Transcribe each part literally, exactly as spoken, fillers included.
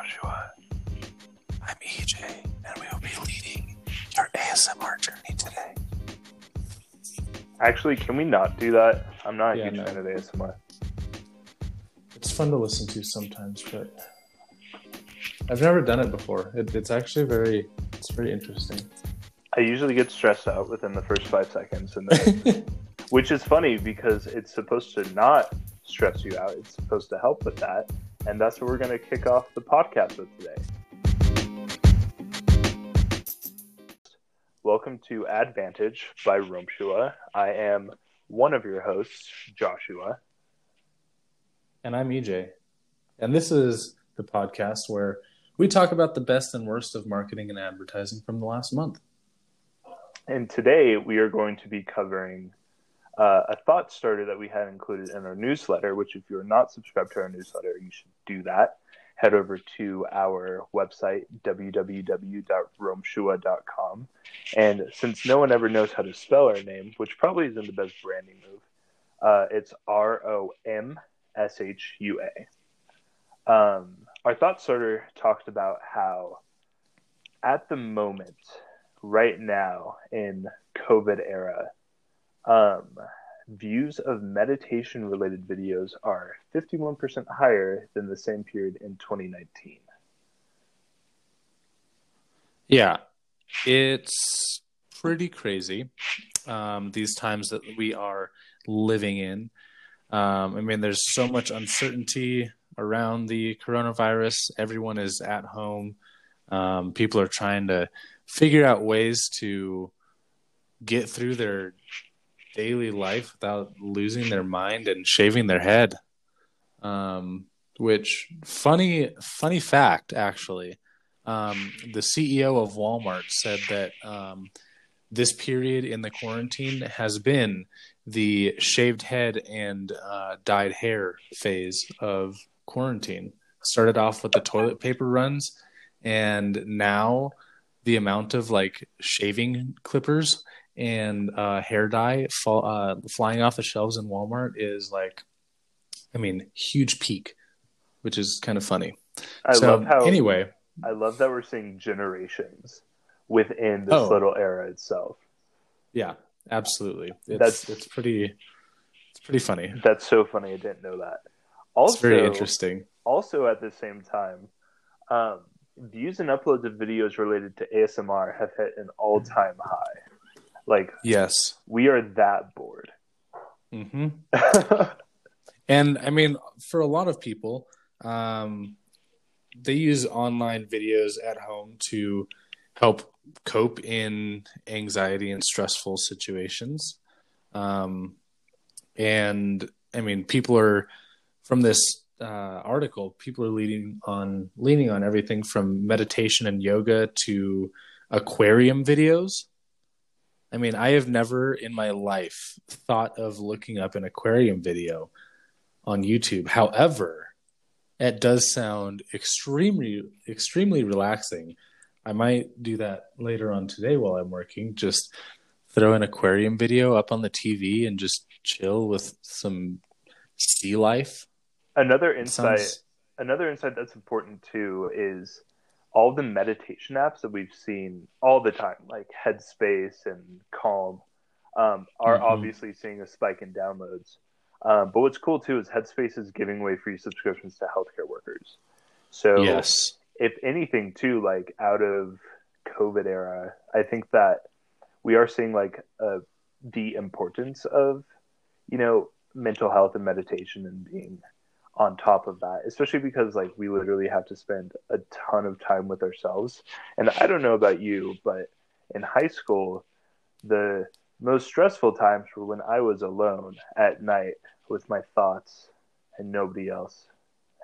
Rom Shua. I'm E J, and we will be leading your A S M R journey today. Actually, can we not do that? I'm not a yeah, huge no. fan of A S M R. It's fun to listen to sometimes, but I've never done it before. It, it's actually very, it's very interesting. I usually get stressed out within the first five seconds, and then, which is funny because it's supposed to not stress you out. It's supposed to help with that, and that's what we're going to kick off the podcast with today. Welcome to Advantage by Rom Shua. I am one of your hosts, Joshua. And I'm E J. And this is the podcast where we talk about the best and worst of marketing and advertising from the last month. And today we are going to be covering uh, a thought starter that we had included in our newsletter, which if you're not subscribed to our newsletter, you should do that. Head over to our website, w w w dot rom shua dot com. And since no one ever knows how to spell our name, which probably isn't the best branding move, uh, it's R O M S H U A. Um, our thought starter talked about how at the moment, right now in COVID era, um, views of meditation-related videos are fifty-one percent higher than the same period in twenty nineteen. Yeah, it's pretty crazy, um, these times that we are living in. Um, I mean, there's so much uncertainty around the coronavirus. Everyone is at home. Um, people are trying to figure out ways to get through their daily life without losing their mind and shaving their head. Um, which funny, funny fact, actually, um, the C E O of Walmart said that um, this period in the quarantine has been the shaved head and uh, dyed hair phase of quarantine. Started off with the toilet paper runs, and now the amount of like shaving clippers and uh, hair dye fall, uh, flying off the shelves in Walmart is like, I mean, huge peak, which is kind of funny. I so, love how, anyway, I love that we're seeing generations within this oh, little era itself. Yeah. Absolutely. It's, that's it's pretty it's pretty funny. That's so funny. I didn't know that. Also, it's very interesting. Also at the same time, um, views and uploads of videos related to A S M R have hit an all-time high. Like, yes, we are that bored. Mm-hmm. And I mean, for a lot of people, um, they use online videos at home to help cope in anxiety and stressful situations. Um, and I mean, people are from this uh, article, people are leaning on, leaning on everything from meditation and yoga to aquarium videos. I mean, I have never in my life thought of looking up an aquarium video on YouTube. However, it does sound extremely, extremely relaxing. I might do that later on today while I'm working. Just throw an aquarium video up on the T V and just chill with some sea life. Another insight, sounds... another insight that's important too is all the meditation apps that we've seen all the time, like Headspace and Calm, um, are mm-hmm. obviously seeing a spike in downloads. Uh, but what's cool too is Headspace is giving away free subscriptions to healthcare workers. So yes. If anything, too, like out of COVID era, I think that we are seeing like uh, the importance of, you know, mental health and meditation and being on top of that, especially because like we literally have to spend a ton of time with ourselves. And I don't know about you, but in high school, the most stressful times were when I was alone at night with my thoughts and nobody else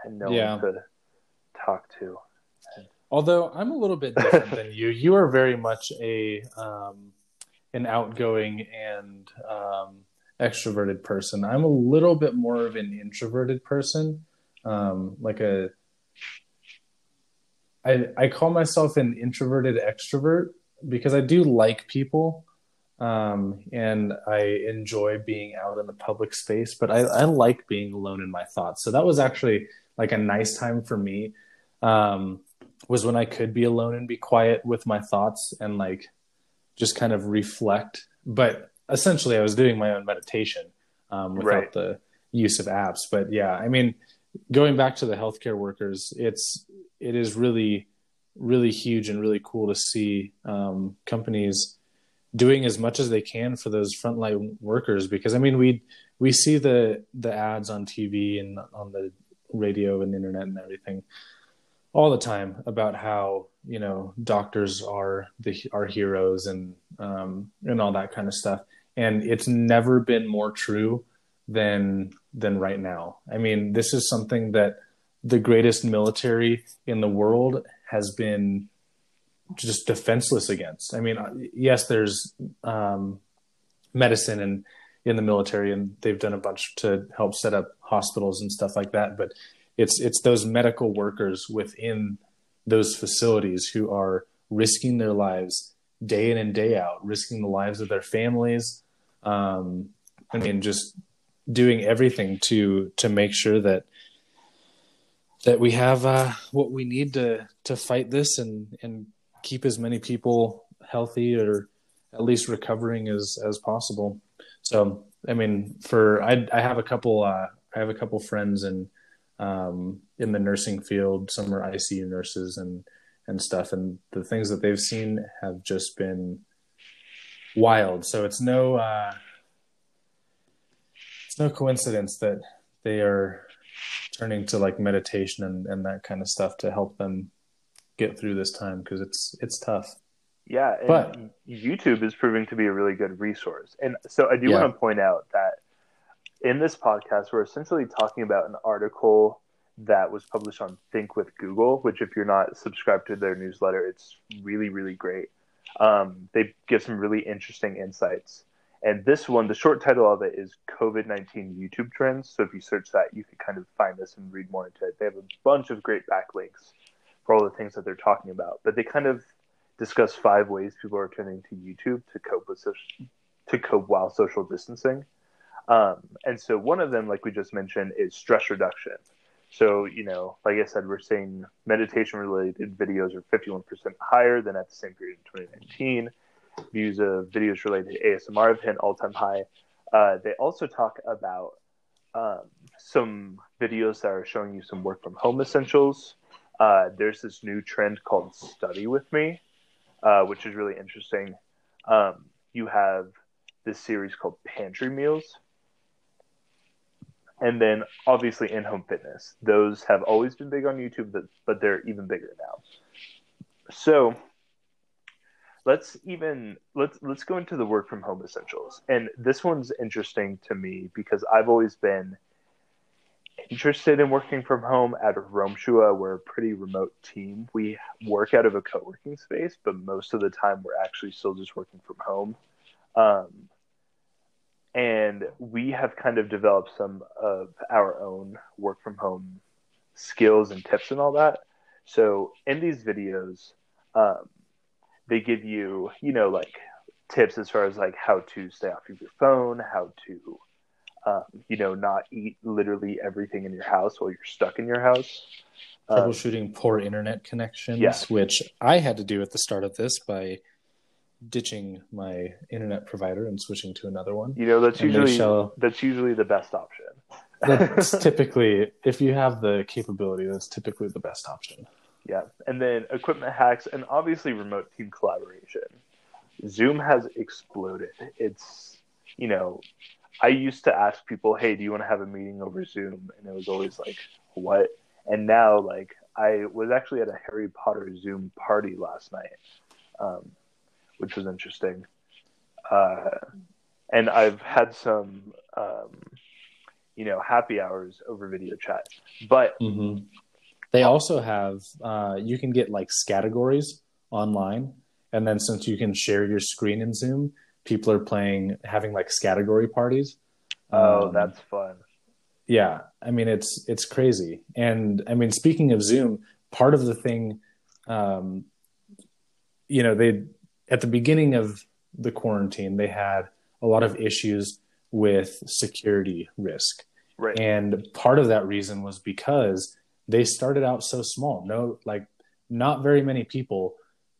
and no yeah. one to talk to. Although I'm a little bit different than you, you are very much a um, an outgoing and um, extroverted person. I'm a little bit more of an introverted person. Um, like a, I I call myself an introverted extrovert because I do like people, um, and I enjoy being out in the public space. But I, I like being alone in my thoughts. So that was actually like a nice time for me. um, was when I could be alone and be quiet with my thoughts and like just kind of reflect. But essentially I was doing my own meditation um, without right. the use of apps. But yeah, I mean, going back to the healthcare workers, it's, it is really, really huge and really cool to see um, companies doing as much as they can for those frontline workers. Because I mean, we, we see the, the ads on T V and on the radio and the internet and everything all the time about how, you know, doctors are the, our heroes and, um, and all that kind of stuff. And it's never been more true than, than right now. I mean, this is something that the greatest military in the world has been just defenseless against. I mean, yes, there's um, medicine and in the military, and they've done a bunch to help set up hospitals and stuff like that. But it's, it's those medical workers within those facilities who are risking their lives day in and day out, risking the lives of their families. Um, I mean, just doing everything to, to make sure that, that we have uh, what we need to, to fight this and, and keep as many people healthy or at least recovering as, as possible. So, I mean, for, I, I have a couple, uh, I have a couple friends in, um, in the nursing field. Some are I C U nurses and, and stuff. And the things that they've seen have just been wild. So it's no, uh, it's no coincidence that they are turning to like meditation and, and that kind of stuff to help them get through this time. Cause it's, it's tough. Yeah, and but, YouTube is proving to be a really good resource. And so I do yeah. want to point out that in this podcast, we're essentially talking about an article that was published on Think with Google, which if you're not subscribed to their newsletter, it's really, really great. Um, they give some really interesting insights. And this one, the short title of it is COVID nineteen YouTube trends. So if you search that, you can kind of find this and read more into it. They have a bunch of great backlinks for all the things that they're talking about, but they kind of discuss five ways people are turning to YouTube to cope with social, to cope while social distancing. Um, and so one of them, like we just mentioned, is stress reduction. So, you know, like I said, we're seeing meditation-related videos are fifty-one percent higher than at the same period in twenty nineteen. Views of videos related to A S M R have hit an all-time high. Uh, they also talk about um, some videos that are showing you some work-from-home essentials. Uh, there's this new trend called Study With Me, Uh, which is really interesting. Um, you have this series called Pantry Meals. And then, obviously, in-home fitness. Those have always been big on YouTube, but, but they're even bigger now. So, let's even let's let's go into the work-from-home essentials. And this one's interesting to me because I've always been interested in working from home. At Rom Shua, we're a pretty remote team. We work out of a co-working space, but most of the time we're actually still just working from home. Um, and we have kind of developed some of our own work from home skills and tips and all that. So in these videos, um, they give you, you know, like tips as far as like how to stay off of your phone, how to Um, you know, not eat literally everything in your house while you're stuck in your house. Um, Troubleshooting poor internet connections, yeah. which I had to do at the start of this by ditching my internet provider and switching to another one. You know, that's and usually shall, that's usually the best option. That's typically, if you have the capability, that's typically the best option. Yeah, and then equipment hacks and obviously remote team collaboration. Zoom has exploded. It's, you know... I used to ask people, hey, do you want to have a meeting over Zoom? And it was always like, what? And now, like, I was actually at a Harry Potter Zoom party last night, um, which was interesting. Uh, and I've had some, um, you know, happy hours over video chat. But mm-hmm. they also have, uh, you can get, like, categories online. And then since you can share your screen in Zoom, people are playing, having like category parties. Oh, um, that's fun. Yeah. I mean, it's, it's crazy. And I mean, speaking of Zoom, part of the thing, um, you know, they, at the beginning of the quarantine, they had a lot of issues with security risk. Right. And part of that reason was because they started out so small. No, like not very many people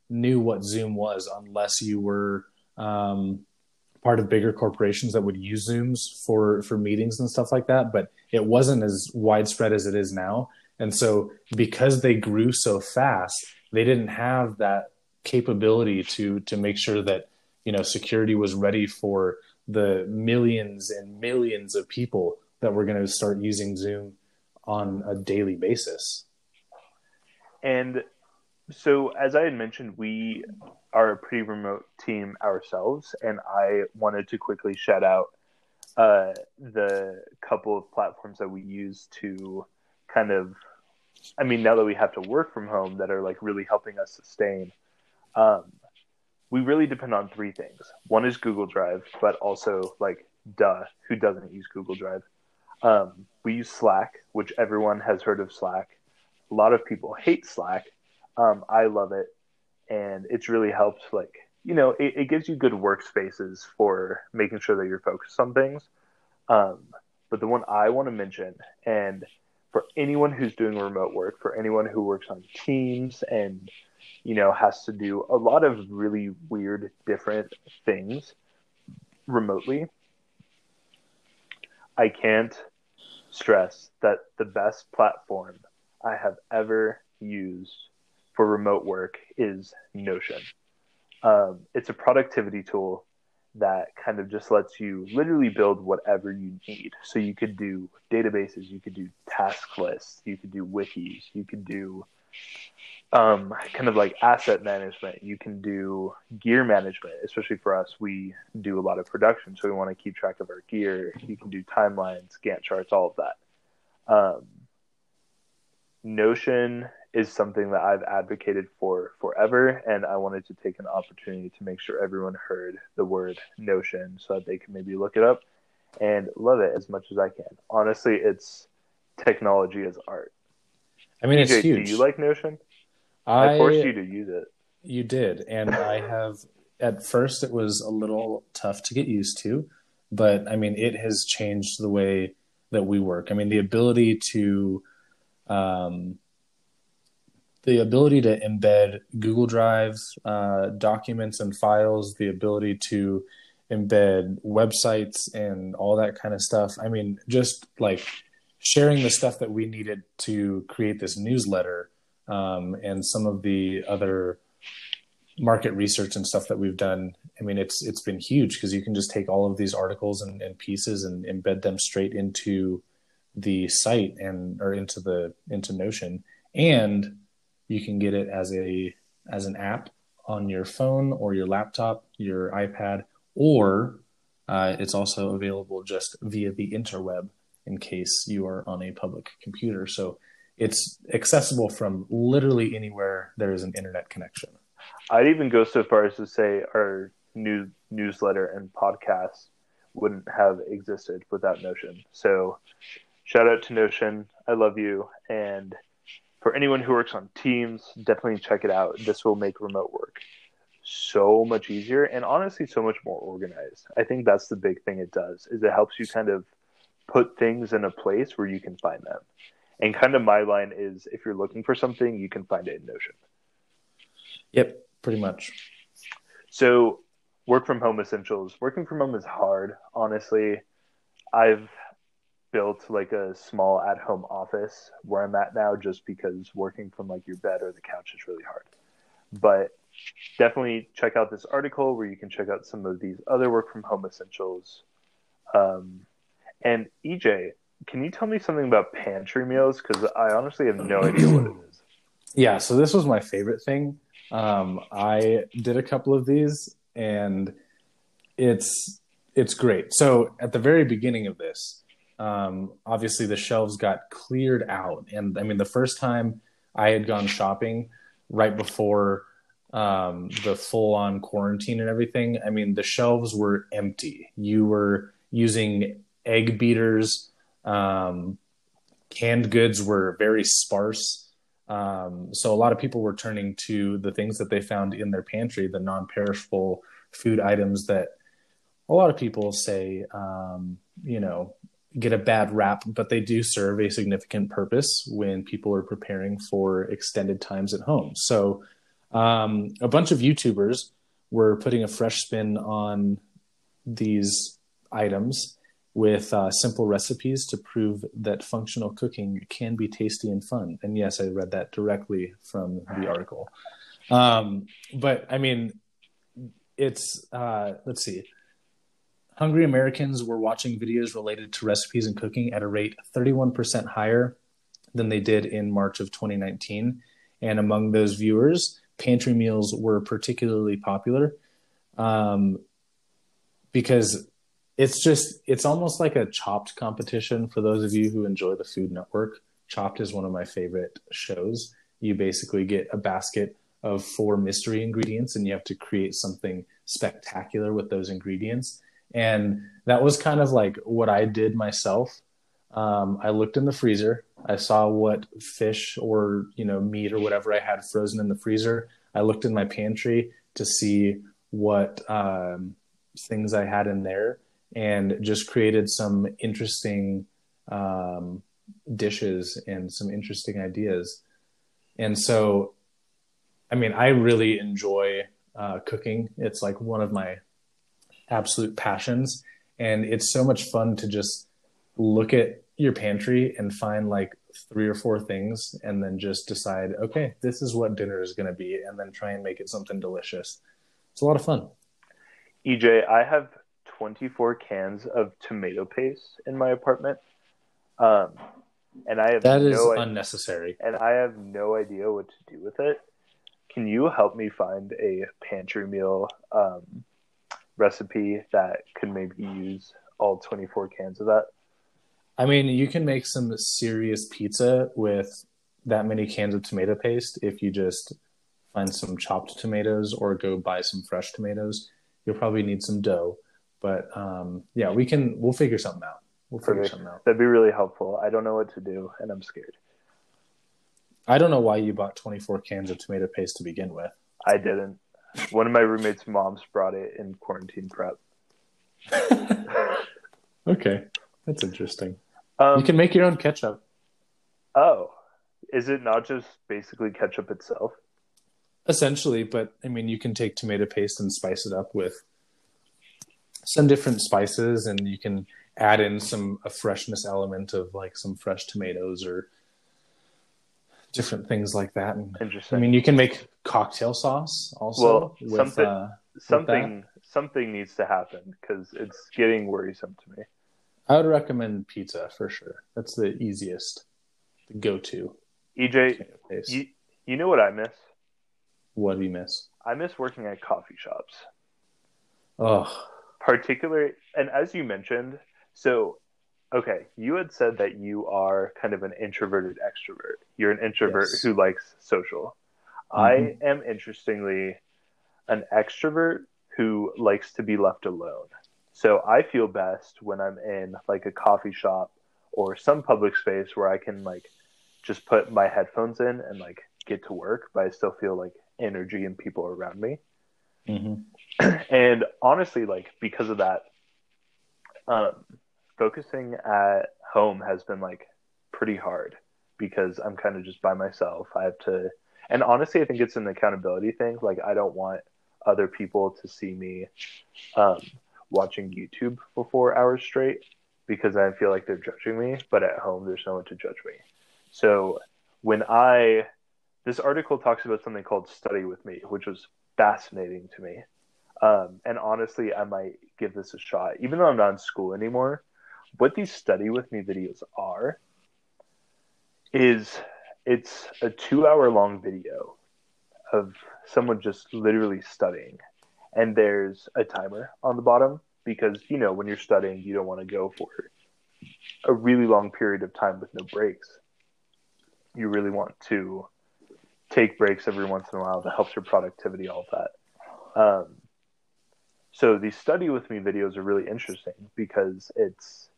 knew what Zoom was unless you were um, part of bigger corporations that would use Zooms for, for meetings and stuff like that. But it wasn't as widespread as it is now. And so because they grew so fast, they didn't have that capability to to make sure that, you know, security was ready for the millions and millions of people that were going to start using Zoom on a daily basis. And so, as I had mentioned, we are a pretty remote team ourselves, and I wanted to quickly shout out uh, the couple of platforms that we use to kind of, I mean, now that we have to work from home, that are like really helping us sustain. Um, we really depend on three things. One is Google Drive, but also like, duh, who doesn't use Google Drive? Um, we use Slack, which everyone has heard of Slack. A lot of people hate Slack. Um, I love it. And it's really helped, like, you know, it, it gives you good workspaces for making sure that you're focused on things. Um, but the one I want to mention, and for anyone who's doing remote work, for anyone who works on teams and, you know, has to do a lot of really weird, different things remotely, I can't stress that the best platform I have ever used for remote work is Notion. Um, it's a productivity tool that kind of just lets you literally build whatever you need. So you could do databases, you could do task lists, you could do wikis, you could do um, kind of like asset management, you can do gear management. Especially for us, we do a lot of production, so we want to keep track of our gear. You can do timelines, Gantt charts, all of that. Um, Notion is something that I've advocated for forever, and I wanted to take an opportunity to make sure everyone heard the word Notion so that they can maybe look it up and love it as much as I can. Honestly, it's technology as art. I mean, E J, it's huge. Do you like Notion? I, I forced you to use it. You did, and I have. At first, it was a little tough to get used to, but I mean, it has changed the way that we work. I mean, the ability to, um, the ability to embed Google Drive uh, documents and files, the ability to embed websites and all that kind of stuff. I mean, just like sharing the stuff that we needed to create this newsletter um, and some of the other market research and stuff that we've done. I mean, it's it's been huge because you can just take all of these articles and, and pieces and embed them straight into the site and or into the into Notion, and you can get it as a as an app on your phone or your laptop, your iPad, or uh, it's also available just via the interweb, in case you are on a public computer. So it's accessible from literally anywhere there is an internet connection. I'd even go so far as to say our new newsletter and podcast wouldn't have existed without Notion. So shout out to Notion. I love you. And for anyone who works on teams, definitely check it out. This will make remote work so much easier and honestly so much more organized. I think that's the big thing it does, is it helps you kind of put things in a place where you can find them. And kind of my line is, if you're looking for something, you can find it in Notion. Yep, pretty much. So work from home essentials. Working from home is hard. Honestly, I've built like a small at-home office where I'm at now just because working from like your bed or the couch is really hard. But definitely check out this article where you can check out some of these other work from home essentials. Um, And E J, can you tell me something about Pantry Meals? Because I honestly have no idea what it is. Yeah, so this was my favorite thing. Um, I did a couple of these, and it's it's great. So at the very beginning of this, um, obviously the shelves got cleared out. And I mean, the first time I had gone shopping right before um, the full-on quarantine and everything, I mean, the shelves were empty. You were using egg beaters, um, canned goods were very sparse. Um, so a lot of people were turning to the things that they found in their pantry, the non-perishable food items that a lot of people say, um, you know, get a bad rap, but they do serve a significant purpose when people are preparing for extended times at home. So um, a bunch of YouTubers were putting a fresh spin on these items with uh, simple recipes to prove that functional cooking can be tasty and fun. And yes, I read that directly from the article. Um, but I mean, it's, uh, let's see. Hungry Americans were watching videos related to recipes and cooking at a rate thirty-one percent higher than they did in March of twenty nineteen. And among those viewers, Pantry Meals were particularly popular, um, because it's just, it's almost like a Chopped competition for those of you who enjoy the Food Network. Chopped is one of my favorite shows. You basically get a basket of four mystery ingredients and you have to create something spectacular with those ingredients. And that was kind of like what I did myself. Um, I looked in the freezer. I saw what fish or, you know, meat or whatever I had frozen in the freezer. I looked in my pantry to see what um, things I had in there, and just created some interesting um, dishes and some interesting ideas. And so, I mean, I really enjoy uh, cooking. It's like one of my absolute passions, and it's so much fun to just look at your pantry and find like three or four things and then just decide, okay, this is what dinner is going to be, and then try and make it something delicious. It's a lot of fun. E J, I have twenty-four cans of tomato paste in my apartment, um and I have that no is idea, unnecessary and I have no idea what to do with it. Can you help me find a pantry meal um recipe that could maybe use all twenty-four cans of that? I mean, you can make some serious pizza with that many cans of tomato paste. If you just find some chopped tomatoes or go buy some fresh tomatoes, you'll probably need some dough. But um, yeah, we can, we'll figure something out. We'll figure okay. something out. That'd be really helpful. I don't know what to do, and I'm scared. I don't know why you bought twenty-four cans of tomato paste to begin with. I didn't. One of my roommates' moms brought it in quarantine prep. Okay. That's interesting. Um, you can make your own ketchup. Oh. Is it not just basically ketchup itself? Essentially, but I mean, you can take tomato paste and spice it up with some different spices, and you can add in some a freshness element of like some fresh tomatoes or different things like that. And, Interesting. I mean, you can make cocktail sauce also. Well, with, something, uh, something, with something needs to happen because it's getting worrisome to me. I would recommend pizza for sure. That's the easiest, the go-to. E J, you, you know what I miss? What do you miss? I miss working at coffee shops. Oh, particularly, and as you mentioned, so. Okay, you had said that you are kind of an introverted extrovert. You're an introvert yes. who likes social. Mm-hmm. I am, interestingly, an extrovert who likes to be left alone. So I feel best when I'm in, like, a coffee shop or some public space where I can, like, just put my headphones in and, like, get to work, but I still feel, like, energy and people around me. Mm-hmm. And honestly, like, because of that... um. Focusing at home has been like pretty hard because I'm kind of just by myself. I have to, and honestly, I think it's an accountability thing. Like, I don't want other people to see me um, watching YouTube for four hours straight because I feel like they're judging me, but at home, there's no one to judge me. So when I, this article talks about something called Study With Me, which was fascinating to me. Um, and honestly, I might give this a shot, even though I'm not in school anymore. What these Study With Me videos are is it's a two-hour long video of someone just literally studying. And there's a timer on the bottom because, you know, when you're studying, you don't want to go for a really long period of time with no breaks. You really want to take breaks every once in a while. That helps your productivity, all of that. Um, so these Study With Me videos are really interesting because it's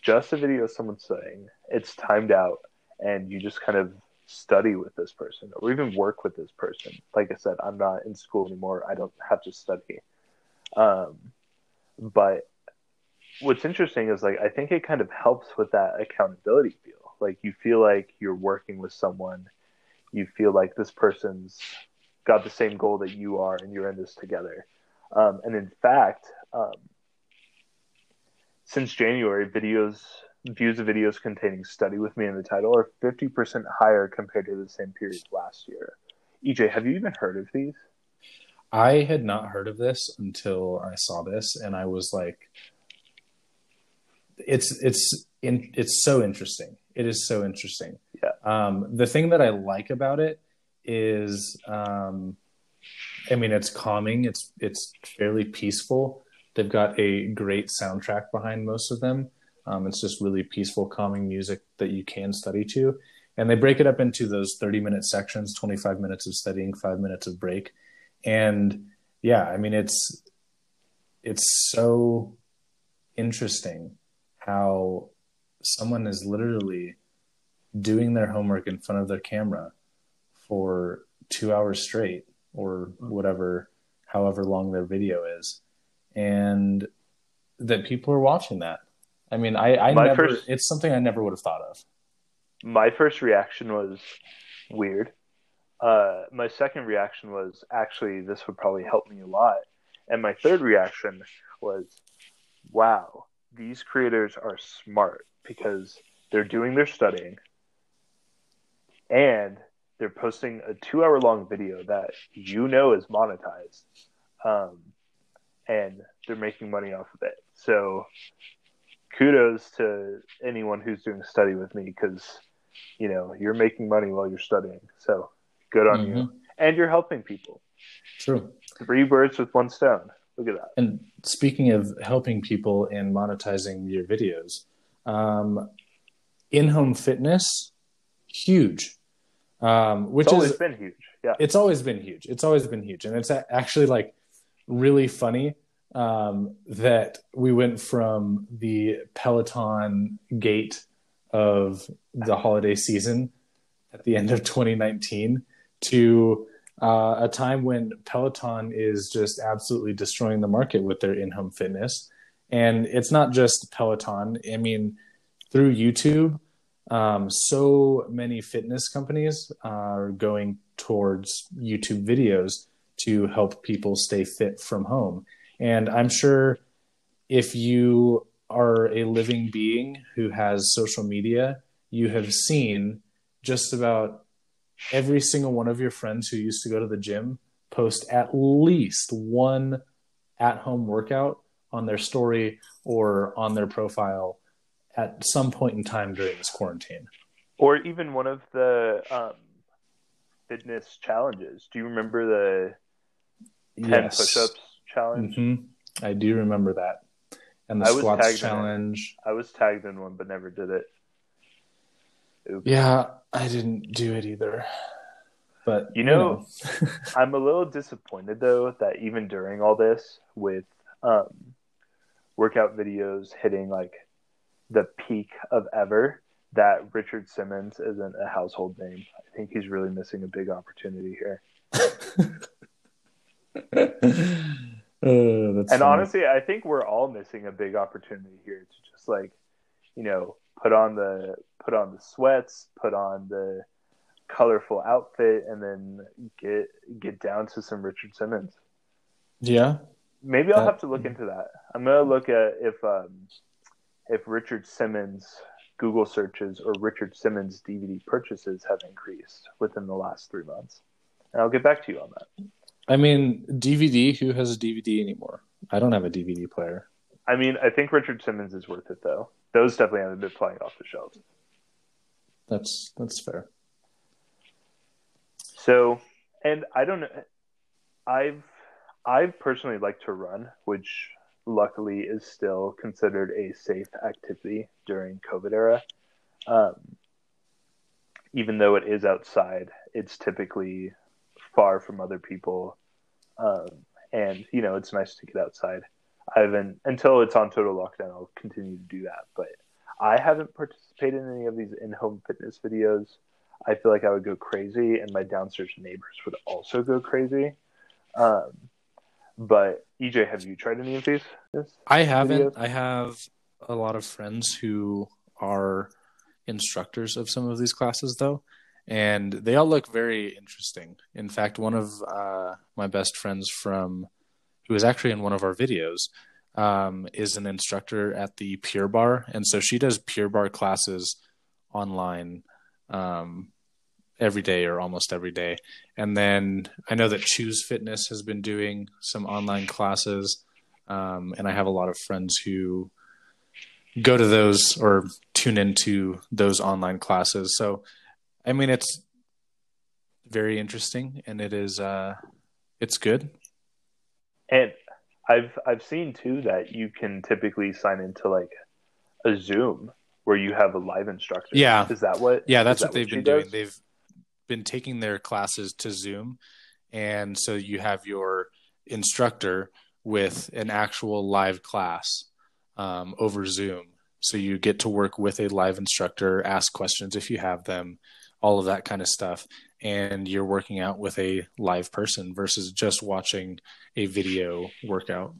just a video of someone studying. It's timed out, and you just kind of study with this person or even work with this person. Like I said, I'm not in school anymore. I don't have to study. Um, but what's interesting is, like, I think it kind of helps with that accountability feel. Like, you feel like you're working with someone. You feel like this person's got the same goal that you are, and you're in this together. Um, and in fact, um, since January, videos views of videos containing Study With Me in the title are fifty percent higher compared to the same period last year. E J, have you even heard of these? I had not heard of this until I saw this, and I was like, it's it's in, it's so interesting. It is so interesting. Yeah. Um, the thing that I like about it is, um, I mean, it's calming. It's it's fairly peaceful. They've got a great soundtrack behind most of them. Um, it's just really peaceful, calming music that you can study to. And they break it up into those thirty-minute sections, twenty-five minutes of studying, five minutes of break. And yeah, I mean, it's it's so interesting how someone is literally doing their homework in front of their camera for two hours straight or whatever, however long their video is, and that people are watching that. I mean, I, I never, first, it's something I never would have thought of. My first reaction was weird. Uh, my second reaction was, actually, this would probably help me a lot. And my third reaction was, wow, these creators are smart because they're doing their studying and they're posting a two hour long video that you know is monetized. Um, and they're making money off of it. So kudos to anyone who's doing Study With Me, because, you know, you're making money while you're studying. So good on mm-hmm. you. And you're helping people. True. Three birds with one stone. Look at that. And speaking of helping people and monetizing your videos, um, in-home fitness, huge. Um, which it's always is, been huge. Yeah. It's always been huge. It's always been huge. And it's actually, like, really funny um, that we went from the Peloton gate of the holiday season at the end of twenty nineteen to uh, a time when Peloton is just absolutely destroying the market with their in-home fitness. And it's not just Peloton. I mean, through YouTube, um, so many fitness companies are going towards YouTube videos to help people stay fit from home. And I'm sure if you are a living being who has social media, you have seen just about every single one of your friends who used to go to the gym post at least one at-home workout on their story or on their profile at some point in time during this quarantine. Or even one of the um, fitness challenges. Do you remember the ten yes. push-ups challenge? Mm-hmm. I do remember that. And the I squats challenge. I was tagged in one, but never did it. Oops. Yeah, I didn't do it either. But you know, you know. I'm a little disappointed though that even during all this, with um, workout videos hitting like the peak of ever, that Richard Simmons isn't a household name. I think he's really missing a big opportunity here. Oh, that's and funny. Honestly, I think we're all missing a big opportunity here to just, like, you know, put on the put on the sweats, put on the colorful outfit, and then get get down to some Richard Simmons. Yeah, maybe I'll uh, have to look into that. I'm gonna look at if um, if Richard Simmons Google searches or Richard Simmons D V D purchases have increased within the last three months, and I'll get back to you on that. I mean, D V D. Who has a D V D anymore? I don't have a D V D player. I mean, I think Richard Simmons is worth it though. Those definitely haven't been flying off the shelves. That's that's fair. So, and I don't know. I've I've personally liked to run, which luckily is still considered a safe activity during COVID era. Um, even though it is outside, it's typically far from other people, um, and you know, it's nice to get outside. I haven't, until it's on total lockdown, I'll continue to do that. But I haven't participated in any of these in-home fitness videos. I feel like I would go crazy, and my downstairs neighbors would also go crazy. Um, But E J, have you tried any of these? I haven't. Videos? I have a lot of friends who are instructors of some of these classes, though, and they all look very interesting. In fact, one of uh, my best friends from, who is actually in one of our videos, um, is an instructor at the Pure Barre, and so she does Pure Barre classes online um, every day or almost every day. And then I know that Choose Fitness has been doing some online classes, um, and I have a lot of friends who go to those or tune into those online classes. So, I mean, it's very interesting, and it is uh, it's good. And I've I've seen too that you can typically sign into like a Zoom where you have a live instructor. Yeah, is that what? Yeah, that's what they've been doing. They've been taking their classes to Zoom, and so you have your instructor with an actual live class um, over Zoom. So you get to work with a live instructor, ask questions if you have them, all of that kind of stuff. And you're working out with a live person versus just watching a video workout.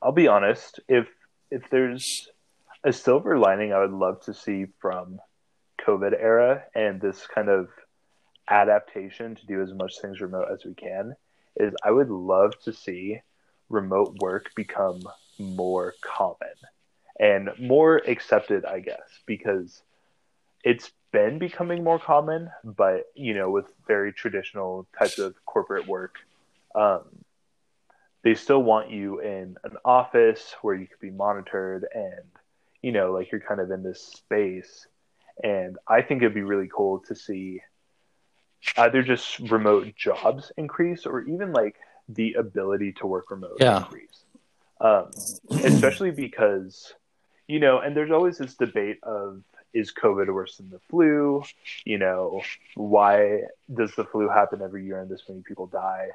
I'll be honest, if if there's a silver lining I would love to see from COVID era and this kind of adaptation to do as much things remote as we can, is I would love to see remote work become more common and more accepted, I guess, because it's been becoming more common, but you know, with very traditional types of corporate work, um, they still want you in an office where you could be monitored and, you know, like you're kind of in this space. And I think it'd be really cool to see either just remote jobs increase or even like the ability to work remote yeah. increase. Um, especially because, you know, and there's always this debate of, is COVID worse than the flu? You know, why does the flu happen every year and this many people die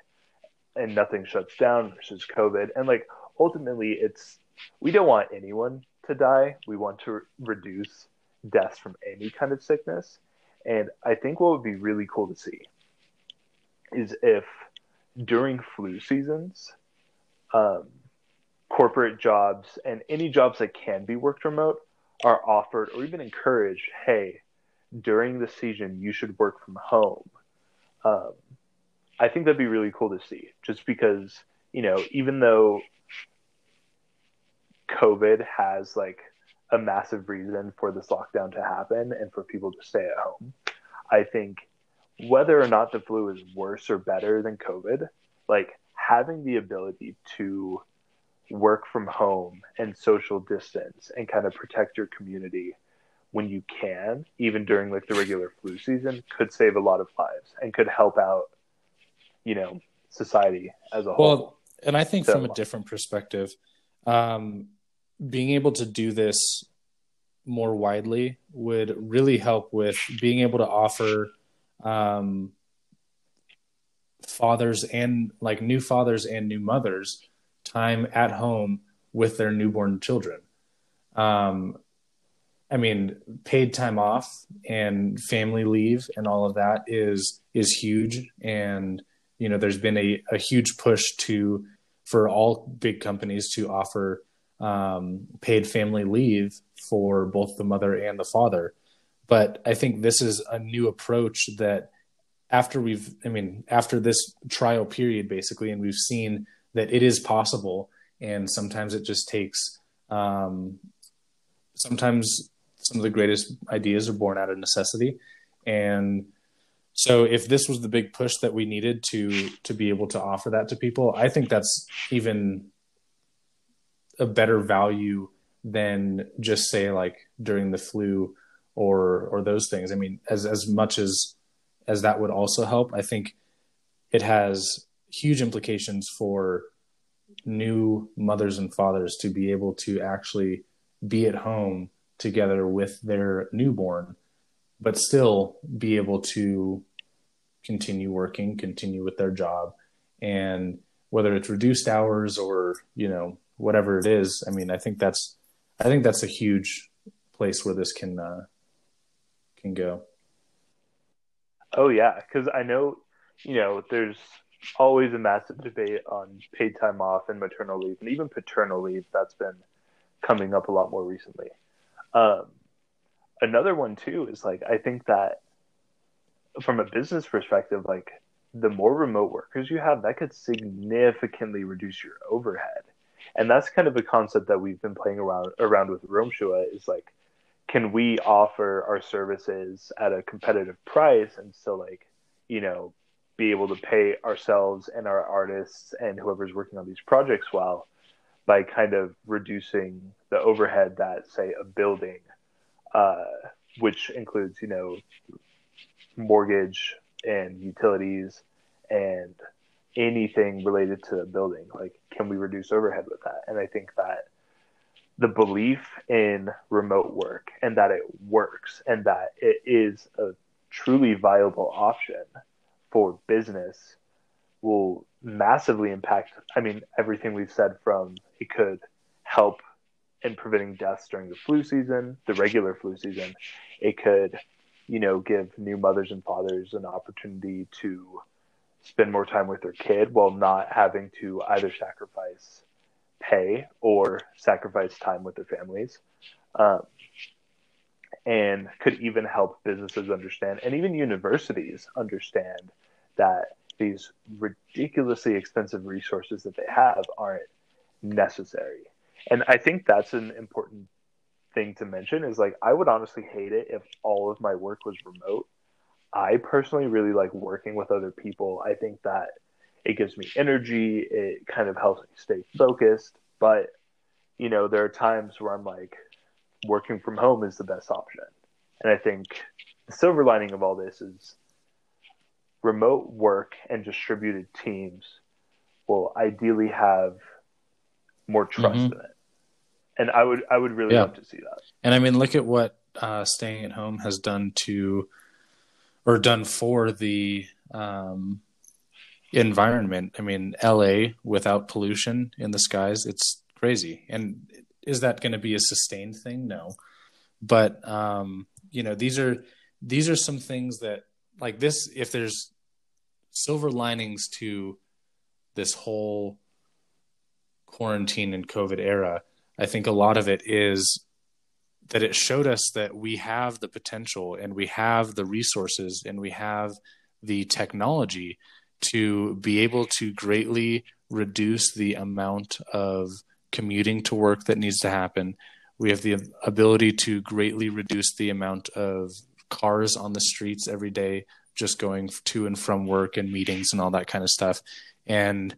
and nothing shuts down versus COVID? And like, ultimately it's, we don't want anyone to die. We want to re- reduce deaths from any kind of sickness. And I think what would be really cool to see is if during flu seasons, um, corporate jobs and any jobs that can be worked remote are offered or even encouraged, hey, during the season, you should work from home. Um, I think that'd be really cool to see, just because, you know, even though COVID has like a massive reason for this lockdown to happen and for people to stay at home, I think whether or not the flu is worse or better than COVID, like having the ability to work from home and social distance and kind of protect your community when you can, even during like the regular flu season, could save a lot of lives and could help out, you know, society as a whole. Well, and I think so, from a different perspective, um, being able to do this more widely would really help with being able to offer um, fathers and like new fathers and new mothers time at home with their newborn children. Um, I mean, paid time off and family leave and all of that is, is huge. And, you know, there's been a, a huge push to, for all big companies to offer um, paid family leave for both the mother and the father. But I think this is a new approach that after we've, I mean, after this trial period, basically, and we've seen that it is possible, and sometimes it just takes, um, sometimes some of the greatest ideas are born out of necessity. And so if this was the big push that we needed to to be able to offer that to people, I think that's even a better value than just say like during the flu or or those things. I mean, as, as much as, as that would also help, I think it has huge implications for new mothers and fathers to be able to actually be at home together with their newborn, but still be able to continue working, continue with their job. And whether it's reduced hours or, you know, whatever it is, I mean, I think that's, I think that's a huge place where this can, uh, can go. Oh yeah. Cause I know, you know, there's always a massive debate on paid time off and maternal leave, and even paternal leave that's been coming up a lot more recently. Um, another one too is like, I think that from a business perspective, like the more remote workers you have, that could significantly reduce your overhead. And that's kind of a concept that we've been playing around around with Rom Shua, is like, can we offer our services at a competitive price and still, like, you know, be able to pay ourselves and our artists and whoever's working on these projects well by kind of reducing the overhead that, say, a building, uh, which includes, you know, mortgage and utilities and anything related to the building. Like, can we reduce overhead with that? And I think that the belief in remote work and that it works and that it is a truly viable option for business will massively impact, I mean, everything we've said, from it could help in preventing deaths during the flu season, the regular flu season. It could, you know, give new mothers and fathers an opportunity to spend more time with their kid while not having to either sacrifice pay or sacrifice time with their families, um, and could even help businesses understand, and even universities understand, that these ridiculously expensive resources that they have aren't necessary. And I think that's an important thing to mention, is like, I would honestly hate it if all of my work was remote. I personally really like working with other people. I think that it gives me energy. It kind of helps me stay focused. But, you know, there are times where I'm like, working from home is the best option. And I think the silver lining of all this is remote work and distributed teams will ideally have more trust mm-hmm. in it. And I would, I would really yeah. love to see that. And I mean, look at what uh, staying at home has done to, or done for the um, environment. I mean, L A without pollution in the skies, it's crazy. And is that going to be a sustained thing? No. But, um, you know, these are, these are some things that, like, this, if there's silver linings to this whole quarantine and COVID era, I think a lot of it is that it showed us that we have the potential and we have the resources and we have the technology to be able to greatly reduce the amount of commuting to work that needs to happen. We have the ability to greatly reduce the amount of cars on the streets every day, just going to and from work and meetings and all that kind of stuff. And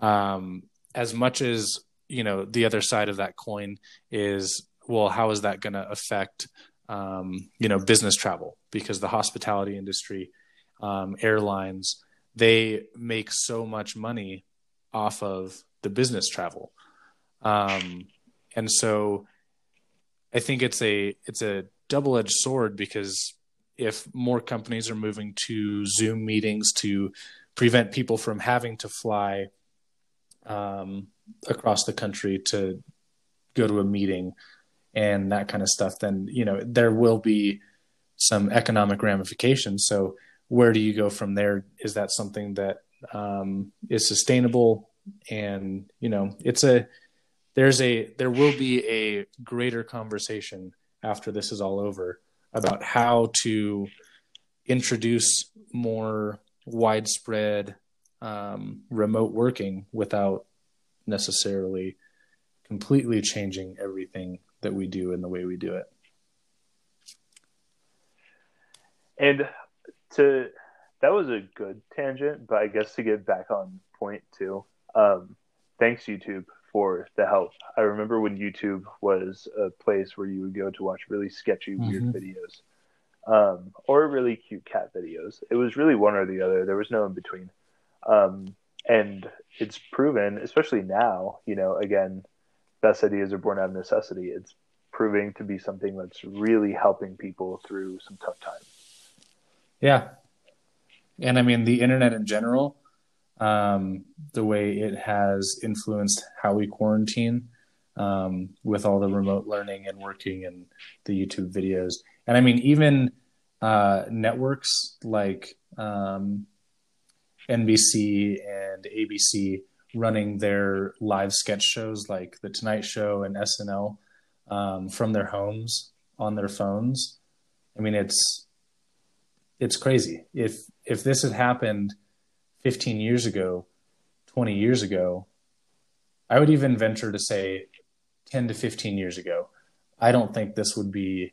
um, as much as, you know, the other side of that coin is, well, how is that going to affect, um, you know, business travel? Because the hospitality industry, um, airlines, they make so much money off of the business travel. Um, and so I think it's a, it's a double-edged sword, because if more companies are moving to Zoom meetings to prevent people from having to fly, um, across the country to go to a meeting, and that kind of stuff, then, you know, there will be some economic ramifications. So where do you go from there? Is that something that um, is sustainable? And, you know, it's a, there's a, there will be a greater conversation after this is all over about how to introduce more widespread um, remote working without necessarily completely changing everything that we do and the way we do it. And to, that was a good tangent, but I guess to get back on point too, um, thanks YouTube for the help. I remember when YouTube was a place where you would go to watch really sketchy, mm-hmm. weird videos, um, or really cute cat videos. It was really one or the other. There was no in between. Um, and it's proven, especially now, you know, again, best ideas are born out of necessity. It's proving to be something that's really helping people through some tough times. Yeah. And I mean, the internet in general, um, the way it has influenced how we quarantine, um, with all the remote learning and working and the YouTube videos. And I mean, even uh, networks like um, N B C and A B C running their live sketch shows like The Tonight Show and S N L um, from their homes on their phones. I mean, it's it's crazy. If if this had happened fifteen years ago, twenty years ago, I would even venture to say ten to fifteen years ago, I don't think this would be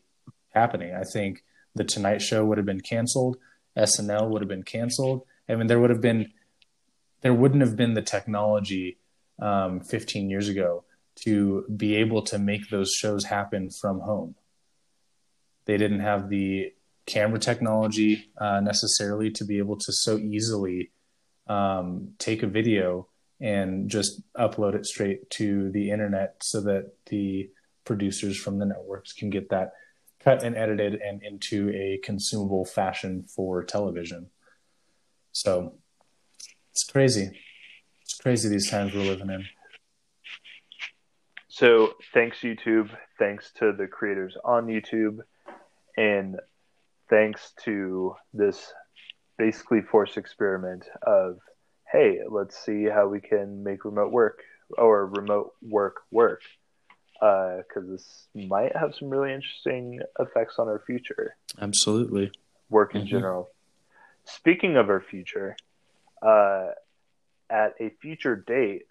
happening. I think The Tonight Show would have been canceled. S N L would have been canceled. I mean, there would have been, there wouldn't have been the technology um, fifteen years ago to be able to make those shows happen from home. They didn't have the camera technology uh, necessarily to be able to so easily um, take a video and just upload it straight to the internet so that the producers from the networks can get that cut and edited and into a consumable fashion for television. So it's crazy. It's crazy these times we're living in. So thanks, YouTube. Thanks to the creators on YouTube. And thanks to this basically forced experiment of, hey, let's see how we can make remote work or remote work work. Because uh, this might have some really interesting effects on our future. Absolutely. Work in mm-hmm. general. Speaking of our future, uh, at a future date,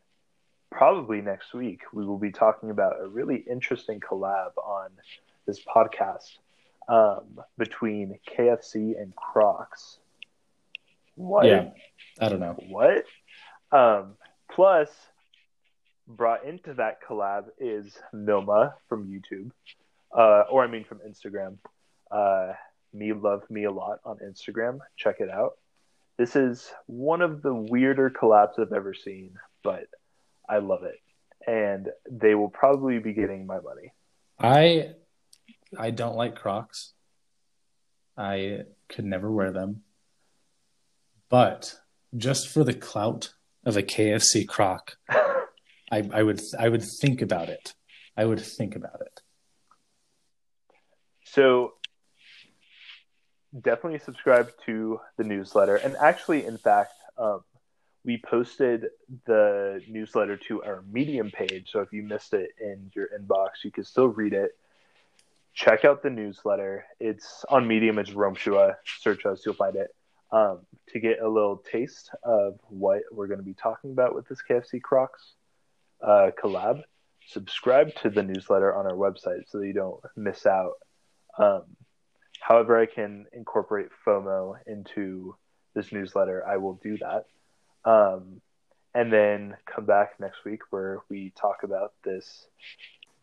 probably next week, we will be talking about a really interesting collab on this podcast um, between K F C and Crocs. What? Yeah, I don't know. What? Um, plus, brought into that collab is Noma from YouTube, uh, or I mean from Instagram. Uh, me love me a lot on Instagram. Check it out. This is one of the weirder collabs I've ever seen, but I love it. And they will probably be getting my money. I I don't like Crocs. I could never wear them. But just for the clout of a K F C Croc, I, I would I would think about it. I would think about it. So definitely subscribe to the newsletter. And actually, in fact, um, we posted the newsletter to our Medium page. So if you missed it in your inbox, you can still read it. Check out the newsletter. It's on Medium. It's Rom Shua. Search us. You'll find it. Um, to get a little taste of what we're going to be talking about with this K F C Crocs uh, collab, subscribe to the newsletter on our website so that you don't miss out. Um, however I can incorporate FOMO into this newsletter, I will do that. Um, and then come back next week where we talk about this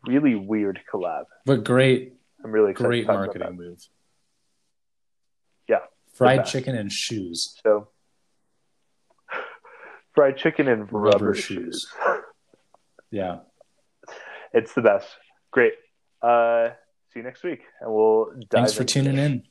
really weird collab. But great, I'm really excited great to talk marketing about that. Move. Yeah. Fried chicken and shoes. So, fried chicken and rubber, rubber shoes. shoes. Yeah. It's the best. Great. Uh, see you next week. And we'll dive Thanks for tuning in.